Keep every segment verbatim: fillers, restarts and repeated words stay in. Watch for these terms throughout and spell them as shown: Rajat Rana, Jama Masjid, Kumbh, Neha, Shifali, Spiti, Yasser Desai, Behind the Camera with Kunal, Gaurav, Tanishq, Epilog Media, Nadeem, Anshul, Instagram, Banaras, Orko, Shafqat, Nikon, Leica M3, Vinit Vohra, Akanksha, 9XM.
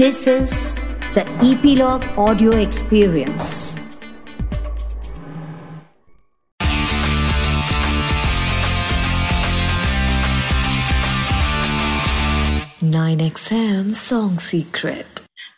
This is the Epilog Audio Experience. nine X M Song Secret.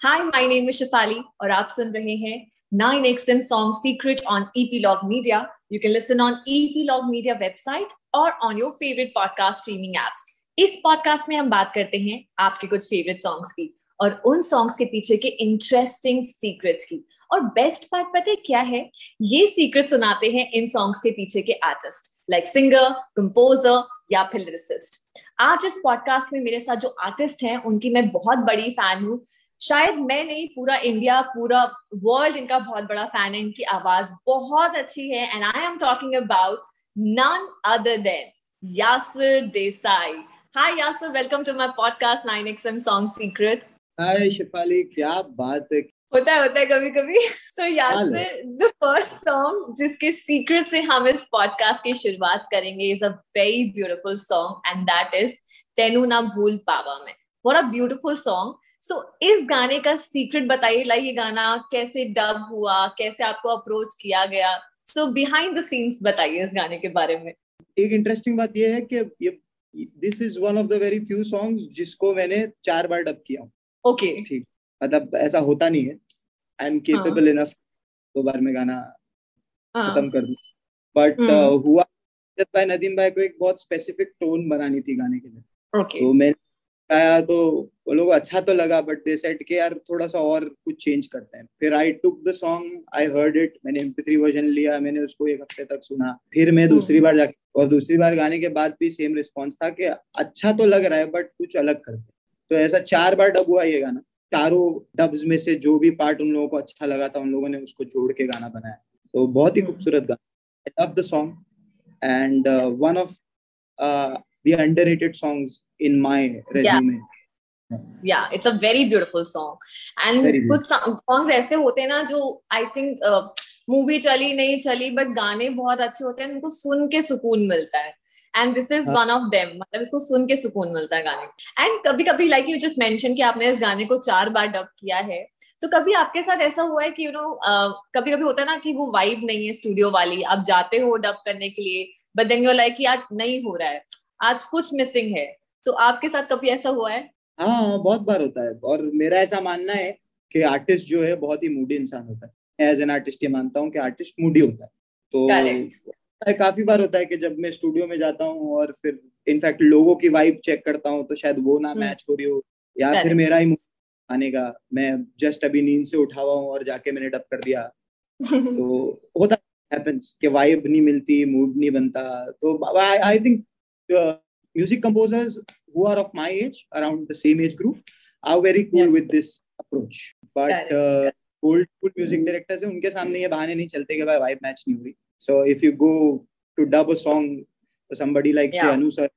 Hi, my name is Shifali और आप सुन रहे हैं nine X M Song Secret on Epilog Media. You can listen on Epilog Media website or on your favorite podcast streaming apps. इस podcast में हम बात करते हैं आपके कुछ favorite songs की और उन songs के पीछे के interesting secrets की. और best part पता है क्या है? ये secrets सुनाते हैं इन songs के पीछे के artist, like singer, composer या फिर lyricist. आज इस podcast में मेरे साथ जो artist हैं, उनकी मैं बहुत बड़ी fan हूँ. शायद मैं नहीं, पूरा इंडिया, पूरा वर्ल्ड इनका बहुत बड़ा फैन है. इनकी आवाज बहुत अच्छी है and I am talking about none other than यासर Desai. Hi यासर, welcome to my podcast nine X M song secret. Hi Shifali, क्या बात है. होता है होता है कभी कभी. सो यासर, द फर्स्ट सॉन्ग जिसके सीक्रेट से हम इस पॉडकास्ट की शुरुआत करेंगे is a very beautiful song and that is तेनू ना भूल पावा में. What a beautiful song. So so, इस गाने का सीक्रेट बताइए. लाइक ये गाना कैसे डब हुआ, कैसे आपको अप्रोच किया गया, सो बिहाइंड द सीन्स बताइए इस गाने के बारे में. एक इंटरेस्टिंग बात ये है कि ये this is one of the very few songs जिसको मैंने चार बार डब किया. Okay okay. ठीक, मतलब ऐसा होता नहीं है. आई एम केपेबल इनफ दो बार में गाना हाँ. खत्म कर दूं. बट uh, हुआ भाई नदीम भाई को एक बहुत स्पेसिफिक टोन बनानी थी गाने के लिए. Okay okay. तो मैंने आया तो वो लोग अच्छा तो लगा बट दे सेड कि यार थोड़ा सा और कुछ चेंज करते हैं. फिर I took the song, I heard it, मैंने एम पी थ्री वर्जन लिया, मैंने उसको एक हफ्ते तक सुना, फिर मैं दूसरी बार जाके और दूसरी बार गाने के बाद भी सेम रिस्पॉन्स था कि अच्छा तो लग रहा है बट कुछ अलग करते हैं. तो ऐसा चार बार डब हुआ ये गाना. चारों डब्स में से जो भी पार्ट उन लोगों को अच्छा लगा था उन लोगों ने उसको जोड़ के गाना बनाया. तो बहुत ही खूबसूरत गाना. I love the song and one of the underrated songs in my resume. Yeah. yeah, it's a very beautiful song. And कुछ songs ऐसे होते हैं ना जो I think uh, movie चली नहीं चली but गाने बहुत अच्छे होते हैं, उनको सुन के सुकून मिलता है. And this is one of them. मतलब इसको सुन के सुकून मिलता है गाने. And कभी कभी like you just mentioned कि आपने इस गाने को चार बार डब किया है, तो कभी आपके साथ ऐसा हुआ है कि you know uh, कभी कभी होता है ना कि वो वाइब नहीं है स्टूडियो वाली, आप जाते हो डब करने के लिए but then you're like कि आज नहीं हो रहा है, आज कुछ मिसिंग है. तो आपके साथ कभी ऐसा हुआ है? हाँ, बहुत बार होता है. और मेरा ऐसा मानना है कि आर्टिस्ट जो है बहुत ही मूडी इंसान होता है. एज एन आर्टिस्ट ये मानता हूँ कि आर्टिस्ट मूडी होता है. तो काफी बार होता है कि जब मैं स्टूडियो में जाता हूँ और फिर इनफैक्ट लोगों की वाइब चेक करता हूँ तो शायद वो ना मैच हो रही हो या Correct. फिर मेरा ही आने का, मैं जस्ट अभी नींद से उठा हुआ हूँ और जाके मैंने डब कर दिया. तो होता हैपेंस कि वाइब नहीं मिलती, मूड नहीं बनता. तो I think Uh, music composers who are of my age, around the same age group, are very cool yeah. with this approach. But uh, old school music directors, उनके सामने ये बहाने नहीं चलते कि भाई vibe match नहीं हुई. So if you go to dub a song for somebody like yeah. say Anu sir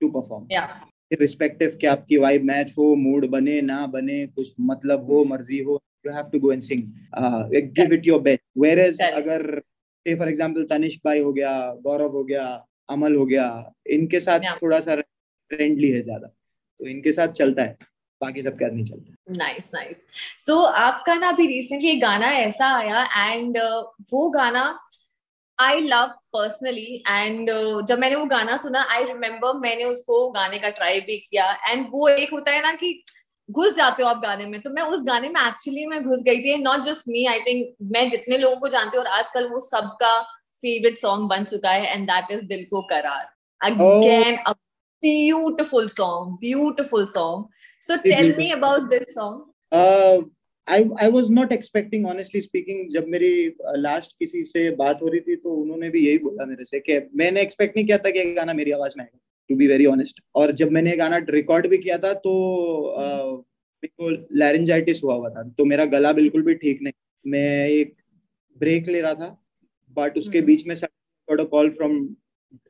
to perform, yeah. irrespective कि आपकी vibe match हो, mood बने ना बने, कुछ मतलब हो, मर्जी हो, you have to go and sing. Uh, give yeah. it your best. Whereas yeah. अगर say for example Tanishq bhai हो गया, गौरव हो गया, अमल हो गया, इनके साथ yeah. थोड़ा सा फ्रेंडली है ज्यादा, तो इनके साथ चलता है, बाकी सब क्या नहीं चलता. Nice nice. सो आपका ना अभी रिसेंटली एक गाना ऐसा आया एंड uh, वो गाना आई लव पर्सनली. एंड जब मैंने वो गाना सुना आई रिमेम्बर मैंने उसको गाने का ट्राई भी किया. एंड वो एक होता है ना कि घुस जाते हो आप गाने में, तो मैं उस गाने में एक्चुअली मैं घुस गई थी. Not just me, I think मैं जितने लोगों को जानती हूँ और आजकल वो सबका favorite song बन चुका है and that is दिल को करार. Again, oh. a beautiful song, beautiful song. So it's tell beautiful. me about this song. Uh, I I was not expecting, honestly speaking, जब मेरी last किसी से बात हो रही थी तो उन्होंने भी यही बोला मेरे से कि मैंने expect नहीं किया था कि गाना मेरी आवाज में आएगा. To be very honest. और जब मैंने गाना record भी किया था तो मेरे को laryngitis हुआ हुआ था, तो मेरा गला बिल्कुल भी ठीक नहीं. मैं एक break ले रहा था बट उसके hmm. बीच में got a call from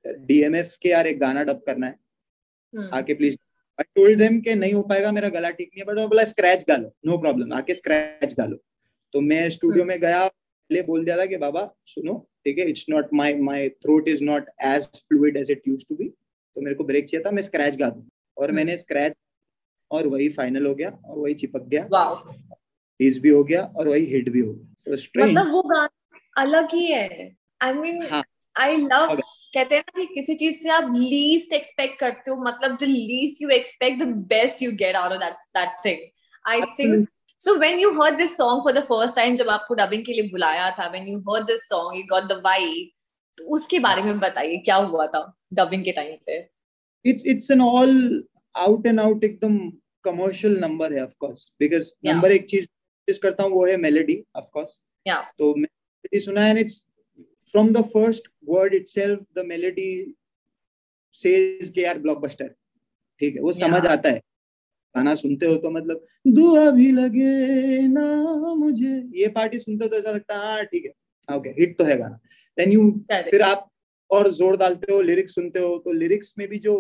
D M F के यार एक गाना डब करना है hmm. आके प्लीज. आई टोल्ड देम के नहीं हो पाएगा, मेरा गला ठीक नहीं है, बट बोला स्क्रैच गा लो, नो प्रॉब्लम, आके स्क्रैच गा लो. तो मैं स्टूडियो hmm. में गया, पहले बोल दिया था कि बाबा सुनो ठीक है, it's not my my throat is not as fluid as it used to be, तो मेरे को ब्रेक चाहिए था, मैं स्क्रैच गा दूँ. और hmm. मैंने स्क्रैच और वही फाइनल हो गया और वही चिपक गया, रिलीज भी हो गया और वही हिट भी हो गया। so, मतलब वो गाना अलग ही है। I mean, हाँ, I love, कहते हैं ना कि किसी चीज से आप लीस्ट एक्सपेक्ट करते हो, मतलब the least you expect, the best you get out of that that thing. I think so. When you heard this song for the first time, जब आपको डबिंग के लिए बुलाया था, when you heard this song, you got the vibe. तो उसके बारे में बताइए क्या हुआ था डबिंग के टाइम पे। It's it's an all out and out एकदम commercial number है, of course, because yeah. number एक चीज जिस करता हूँ वो है melody, of course. Yeah. तो melody सुना and it's from the first word itself the melody says कि यार blockbuster, ठीक है, वो समझ yeah. आता है। गाना सुनते हो तो मतलब दुआ भी लगे ना मुझे, ये पार्टी सुनते हो तो ऐसा लगता है हाँ ठीक है ओके हिट तो है गाना। देन यू फिर आप और जोर डालते हो, लिरिक्स सुनते हो तो लिरिक्स में भी जो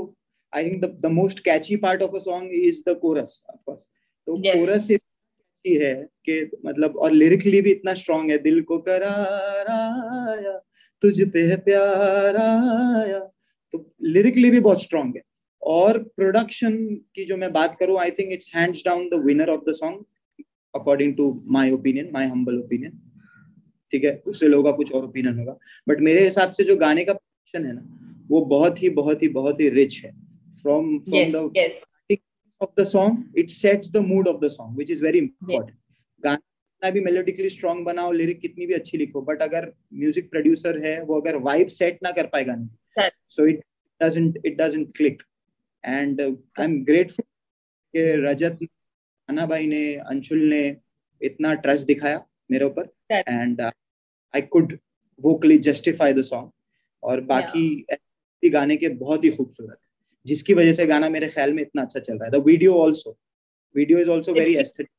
I think the most catchy part of a song is the chorus, of course. तो कोरस ही है कि मतलब और लिरिकली भी इतना स्ट्रांग है, दिल को करारा तुझ पे है प्यारा, तो लिरिकली भी बहुत स्ट्रांग है। और प्रोडक्शन की जो मैं बात करूं, I think it's hands down the winner of the song according to my opinion, my humble opinion, ठीक है, उससे लोगों का कुछ और ओपिनियन होगा, बट मेरे हिसाब से जो गाने का प्रोडक्शन है ना वो बहुत ही बहुत ही बहुत ही रिच है। From from the of the song it sets the mood of the song which is very important. गाना कितना भी मेलोडिकली स्ट्रांग बनाओ, लिरिक कितनी भी अच्छी लिखो, बट अगर म्यूजिक प्रोड्यूसर है वो अगर वाइब सेट ना कर पाए गाने, so it doesn't it doesn't click. And I am grateful कि रजत राणा भाई ने, अंशुल ने इतना ट्रस्ट दिखाया मेरे ऊपर and I could vocally justify the song. और बाकी yeah. गाने के बहुत ही खूबसूरत है, जिसकी वजह से गाना मेरे ख्याल में इतना अच्छा चल रहा है। The video also video is also very aesthetic.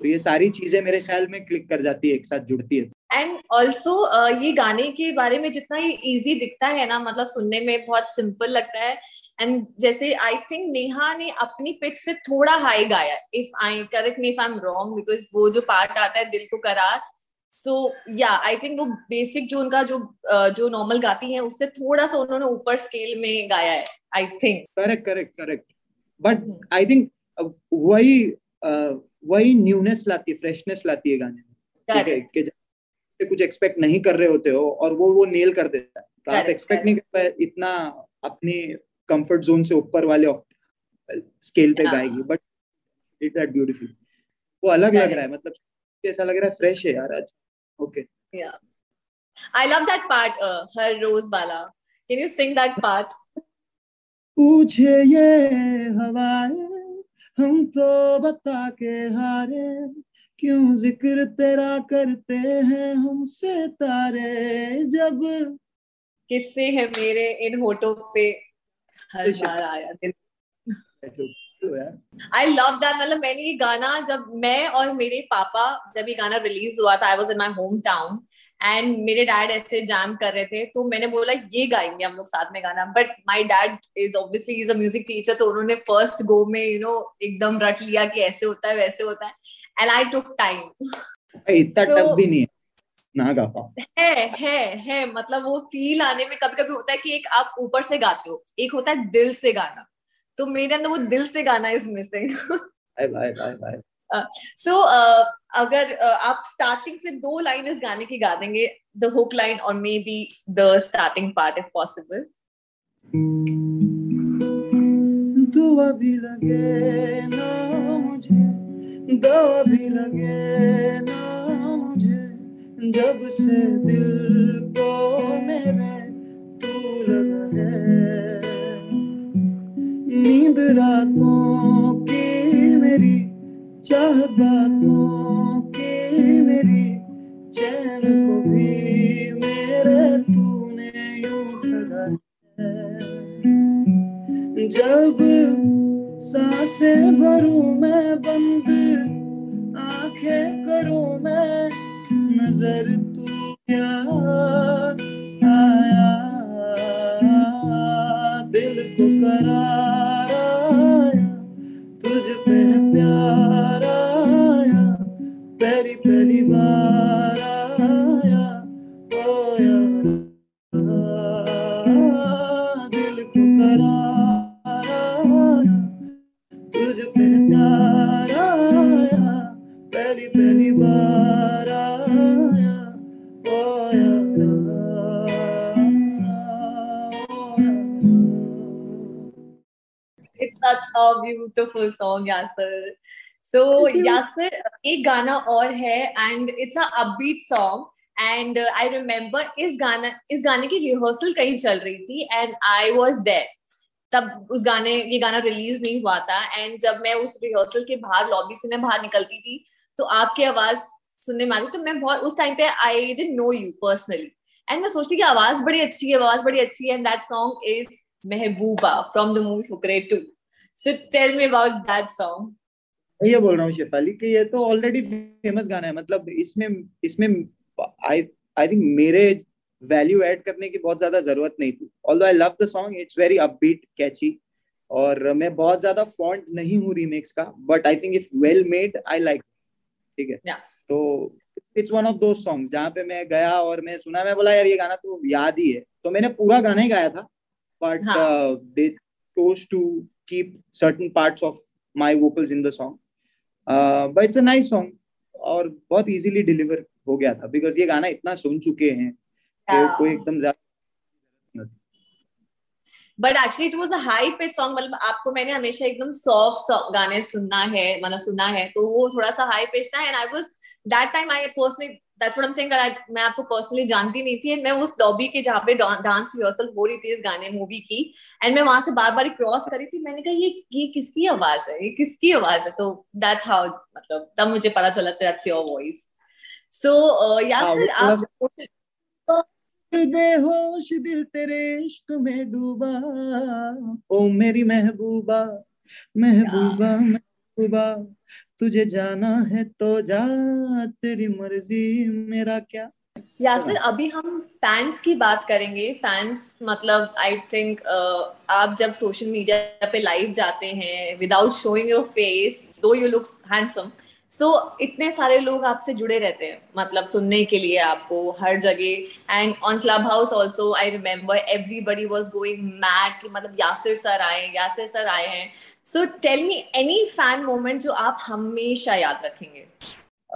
तो ये सारी चीजें मेरे ख्याल में क्लिक कर जाती है, एक साथ जुड़ती है। एंड ऑल्सो uh, ये गाने के बारे में जितना ये इजी दिखता है ना, मतलब सुनने में बहुत सिंपल लगता है। एंड जैसे आई थिंक नेहा ने अपनी पिच से थोड़ा हाई गाया, if I correct me if I am wrong, because वो जो पार्ट आता है दिल को करार, सो या आई थिंक वो बेसिक जो उनका जो uh, जो नॉर्मल गाती है उससे थोड़ा सा उन्होंने ऊपर स्केल में गाया है I think. Correct correct correct but I think वही uh, वही न्यूनेस लाती है, फ्रेशनेस लाती है गाने में, कुछ एक्सपेक्ट नहीं कर रहे होते हो और वो वो नेल कर देता है। तो आप एक्सपेक्ट नहीं कर पाए इतना, अपने कंफर्ट जोन से ऊपर वाले स्केल पे गाएगी, बट इट दैट ब्यूटीफुल। वो अलग लग रहा है, मतलब कैसा लग रहा है, फ्रेश है यार। अच्छा okay, yeah I love that part, हर रोज वाला। Can you sing that part? पूछे ये हवाएं हम तो बता के हारे, क्यों जिक्र तेरा करते हैं हम सितारे, जब किससे है मेरे इन होठों पे हर बार आया दिल। I love that। मतलब मैंने ये गाना जब मैं और मेरे पापा जब ये गाना रिलीज हुआ था, I was in my hometown and मेरे डैड ऐसे जैम कर रहे थे, तो मैंने बोला ये गाएंगे हम लोग साथ में गाना। But my dad is obviously is a music teacher, तो उन्होंने फर्स्ट गो में यू नो एकदम रट लिया कि ऐसे होता है वैसे होता है। And I took time. इतना टफ भी नहीं है, ना गा पाऊं। है है है मतलब वो फील आने में कभी कभी होता है कि एक आप ऊपर से गाते हो, एक होता है दिल से गाना, तो मेरे अंदर वो दिल से गाना इज मिसिंग। सो अगर uh, आप स्टार्टिंग से दो लाइन इस गाने की गा देंगे, द हुक लाइन और maybe the starting part if possible. दुआ भी लगे ना मुझे, दुआ भी लगे ना मुझे, जब से दिल को मेरे तू लगा है, नींद रातों की मेरी, चाह बातों की मेरी, चैन को भी मेरे तूने यूं ठगा है, जब सांसें भरूं मैं बंद, आंखें करूं मैं नजर, तू यार आया दिल को करारा, तुझ पे प्यारा आया, पहली पहली बार आया ओ यार दिल को करारा, तुझ पे प्यारा a beautiful song, Yasser. So Yasser, एक गाना और है and it's a upbeat song. And uh, I remember इस गाना इस गाने की rehearsal कहीं चल रही थी and I was there. तब उस गाने ये गाना रिलीज नहीं हुआ था एंड जब मैं उस रिहर्सल के बाहर लॉबी से मैं बाहर निकलती थी तो आपकी आवाज सुनने में आई तो मैं बहुत उस टाइम पे I didn't know you personally and मैं सोचती कि आवाज बड़ी अच्छी है आवाज बड़ी अच्छी है and that song is Mehbooba from the movie Fukrey two. So tell me about that song. ये बोल रहा हूँ शेफाली कि ये तो ऑलरेडी फेमस गाना है, मतलब इसमें इसमें आई आई थिंक मेरे वैल्यू ऐड करने की बहुत ज्यादा जरूरत नहीं थी. Although I love the song, it's very upbeat catchy और मैं बहुत ज्यादा फॉन्ट नहीं हूँ रीमेक्स का, but I think if well made I like. ठीक है yeah. तो it's one of those songs जहाँ पे मैं गया और मैं सुना, मैं बोला यार ये गाना तो याद ही है, तो मैंने पूरा गाना ही गाया था but they chose to keep certain parts of my vocals in the song, but it's a nice song और बहुत इजीली डिलीवर हो गया था बिकॉज ये गाना इतना सुन चुके हैं. Yeah. कोई एकदम ज़्यादा but actually it was a high pitch song, मतलब आपको मैंने हमेशा एकदम सॉफ्ट गाने सुनना है मतलब सुना है तो वो थोड़ा सा हाई पिच था and I was that time I personally that's what I am saying that मैं आपको पर्सनली जानती नहीं थी एंड मैं उस लॉबी के जहाँ पे डांस रिहर्सल हो रही थी इस गाने मूवी की एंड मैं वहां से बार बार क्रॉस करी थी. मैंने कहा ये ये किसकी आवाज है, ये किसकी आवाज है, तो दैट्स हाउ मतलब तब मुझे पता चला that's your voice. So Yasser आप बेहोश दिल तेरे इश्क में डूबा ओ मेरी महबूबा महबूबा महबूबा तुझे जाना है तो जा तेरी मर्जी मेरा क्या. यासर अभी हम फैंस की बात करेंगे. फैंस मतलब आई थिंक आप जब सोशल मीडिया पे लाइव जाते हैं without showing your face though you look handsome so so, इतने सारे लोग आपसे जुड़े रहते हैं मतलब सुनने के लिए आपको हर जगह and on Clubhouse also I remember everybody was going mad कि मतलब यासर सर आए यासर सर आए हैं. So tell me any fan moment जो आप हमेशा याद रखेंगे.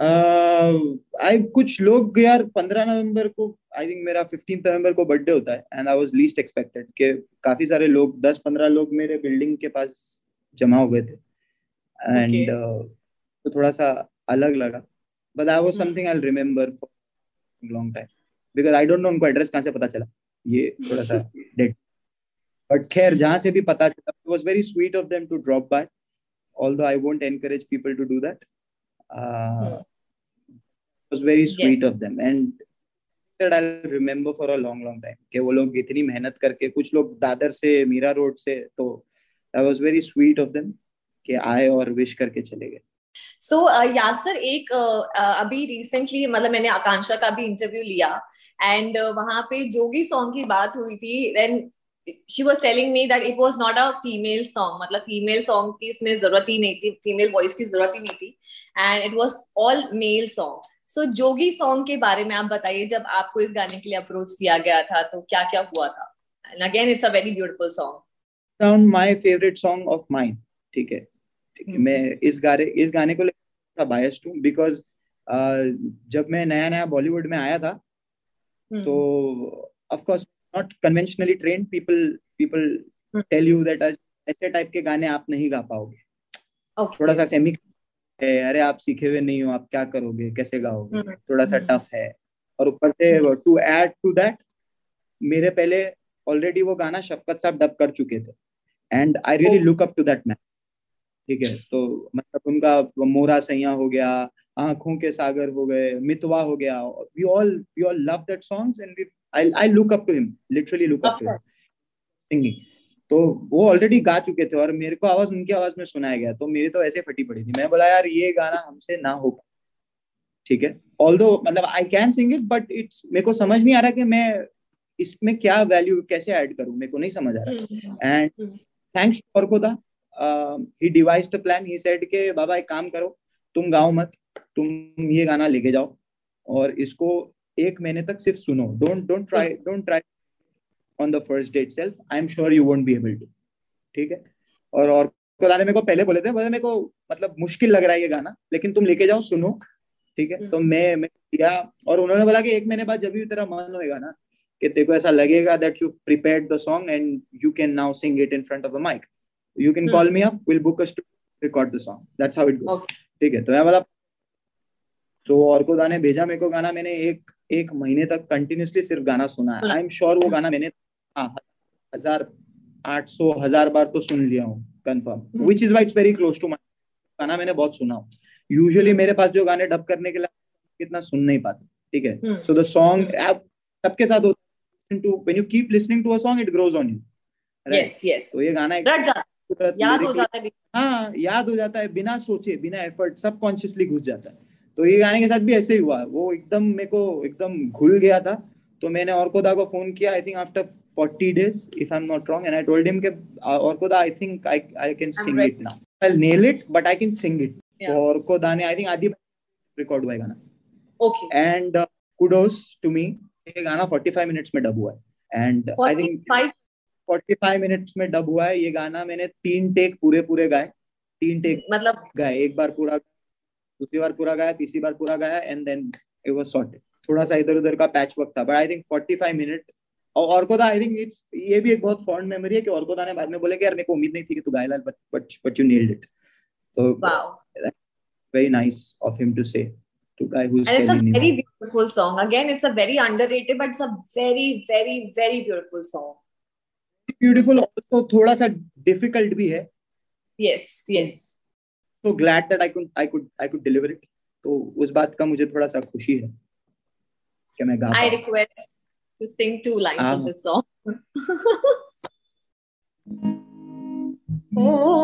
आई uh, कुछ लोग यार पंद्रह नवंबर को आई थिंक मेरा फिफ्टीन नवंबर को बर्थडे होता है and I was least expected कि काफी सारे लोग दस पंद्रह लोग मेरे बिल्डिंग के पास जमा हो गए थे एंड okay. uh, तो थोड़ा सा अलग लगा but I was something I will remember for long time because I don't know उनको एड्रेस कहां से पता चला ये थोड़ा सा डेट बट खैर जहां से भी पता चला it was very sweet of them to drop by although I won't encourage people to do that it was very sweet of them and I will remember for a long long time कि वो लोग इतनी मेहनत करके कुछ लोग दादर से Meera road से तो I was very sweet of them कि आए और विश करके चले गए. सो so, uh, यासर एक uh, uh, अभी रिसेंटली मतलब मैंने आकांक्षा का भी इंटरव्यू लिया एंड uh, वहां पे जोगी सॉन्ग की बात हुई थी then she was telling me that it was not a female song मतलब फीमेल सॉन्ग की इसमें जरूरत ही नहीं थी, फीमेल वॉइस की जरूरत ही नहीं थी and it was all male song. So Jogi song के बारे में आप बताइए, जब आपको इस गाने के लिए अप्रोच किया गया था तो क्या क्या हुआ था. And again it's a very beautiful song, my favourite song of mine. ठीक है, मैं इस गाने इस गाने को लेकर बायस्ड हूं बिकॉज जब मैं नया नया बॉलीवुड में आया था तो of course not conventionally trained people people tell you that ऐसे टाइप के गाने आप नहीं गा पाओगे, थोड़ा सा सेमी है, अरे आप सीखे हुए नहीं हो, आप क्या करोगे, कैसे गाओगे, थोड़ा सा टफ है. और ऊपर से टू एड टू दैट मेरे पहले ऑलरेडी वो गाना शफकत साहब डब कर चुके थे and I really look up to that man. ठीक है, तो मतलब उनका मोरा सैया हो गया, आंखों के सागर हो गए, मितवा हो गया, we all we all love that songs and I I look up to him, literally look up to him singing. तो वो ऑलरेडी गा चुके थे और मेरे को आवाज उनकी आवाज में सुनाया गया तो मेरी तो ऐसे फटी पड़ी थी. मैं बोला यार ये गाना हमसे ना हो पाए. ठीक है, ऑल्दो मतलब I can sing it but it's मेरे को समझ नहीं आ रहा कि मैं इसमें क्या वैल्यू कैसे ऐड करूं, मेरे को नहीं समझ आ रहा. एंड थैंक्स टू ऑर्को दा Uh, he devised a plan. He said के बाबा एक काम करो, तुम गाओ मत, तुम ये गाना लेके जाओ और इसको एक महीने तक सिर्फ सुनो. Don't don't try don't try on the first day itself. I'm sure you won't be able to. ठीक है, और और गाने मेरे को पहले बोले थे, बोले मेरे को मतलब मुश्किल लग रहा है ये गाना, लेकिन तुम लेके जाओ सुनो. ठीक है, तो मैं मैं किया और उन्होंने बोला कि एक महीने बाद जब भी तेरा मन होएगा ना कि तेरे को ऐसा लगेगा that you prepared the song and you can now sing it in front of the mic. you can call me up, we'll book a studio, record the song, that's how it goes. ठीक है, तो मैं वाला तो Orko दा ने भेजा मेरे को गाना, मैंने एक एक महीने तक कंटिन्यूसली सिर्फ गाना सुना है. आई एम श्योर वो गाना मैंने हजार आठ सौ हजार बार तो सुन लिया हूँ confirm, which is why it's very close to my. गाना मैंने बहुत सुना हूँ. यूजुअली मेरे पास जो गाने डब करने के लिए कितना सुन नहीं पाते, ठीक है. सो द सॉन्ग सबके साथ होता है, when you keep listening to a song it grows on you. Yes yes, तो ये गाना याद हो जाता है. हाँ, याद हो जाता है बिना सोचे, बिना एफर्ट, सबकॉन्शियसली घुस जाता है. तो ये गाने के साथ भी ऐसे ही हुआ, वो एकदम मेरे को एकदम घुल गया था. तो मैंने Orko दा को फोन किया, I think after forty days if I'm not wrong, and I told him that Orko da, I think I I can I'm sing right. it now. I'll nail it, but I can sing it. Yeah. So Orko da ne I think आधी record हुआ है गाना. Okay. And uh, kudos to me, ये गाना forty-five minutes में dub हुआ है. And forty-five? I think forty-five minutes में dub हुआ है ये गाना. मैंने तीन take पूरे पूरे गाए, तीन take मतलब गाए, एक बार पूरा, दूसरी बार पूरा गाया, तीसरी बार पूरा गाया, and then it was sorted. थोड़ा सा इधर उधर का patchwork था, but I think forty-five minutes. और Orko दा, I think it's ये भी एक बहुत fond memory है कि Orko दा ने बाद में बोले कि यार मेरे को उम्मीद नहीं थी कि तू गाएगा, but but but you nailed it. So wow, very nice of him to say to guy who's. And it's a very beautiful song. Again, it's a very underrated, but it's a very very very beautiful song. Beautiful also, थोड़ा सा difficult भी है. Yes, yes. So glad that I could I could I could deliver it. तो उस बात का मुझे थोड़ा सा खुशी है कि मैं गा पाऊँ. I request to sing two lines um. of the song. Oh,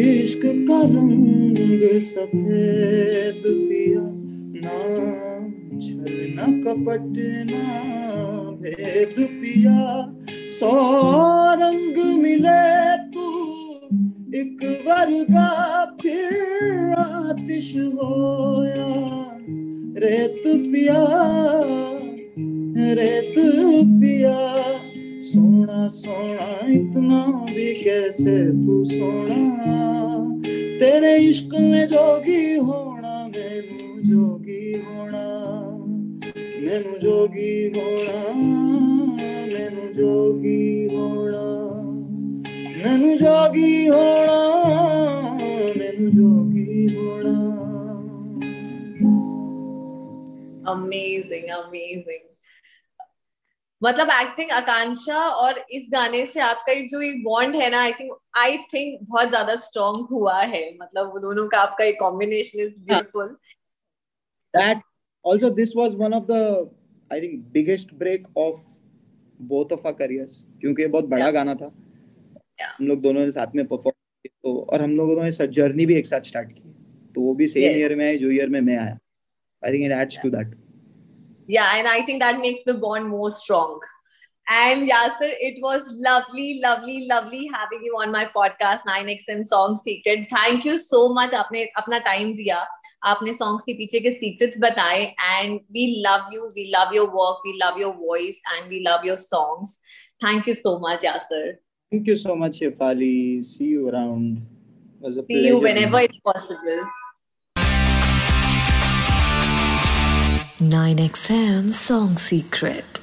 ishq ka rang safed piya na chhalna kapat na bhed piya so rang mile tu ek varga phir aatish hoya. रेत पिया रेत पिया सोना सोना इतना भी कैसे तू सोना तेरे इश्क में जोगी होना मैनू जोगी होना मैनू जोगी होना मैनू जोगी होना मैनू जोगी होना मैनू जोगी होना. Amazing, amazing. मतलब एक्टिंग आकांक्षा और इस गाने से आपका जो ये बॉन्ड है ना, आई थिंक आई थिंक बहुत ज्यादा स्ट्रॉन्ग हुआ है. मतलब वो दोनों का आपका एक combination is beautiful. That also this was one of the I think biggest break of both of our careers, क्योंकि बहुत बड़ा yeah. गाना था. yeah. हम लोग दोनों ने साथ में परफॉर्म किया, तो और हम लोगों ने जर्नी भी एक साथ स्टार्ट की, तो वो भी सेम ईयर yes. में जो ईयर में मैं आया. I think it adds yeah. to that. Yeah, and I think that makes the bond more strong. And Yasser, it was lovely, lovely, lovely having you on my podcast, nine X M Song Secret. Thank you so much. आपने अपना time दिया, आपने songs के पीछे के secrets बताए, and we love you, we love your work, we love your voice, and we love your songs. Thank you so much, Yasser. Thank you so much, Shifali. See you around. It was a pleasure. See you whenever it's possible. nine X M Song Secret.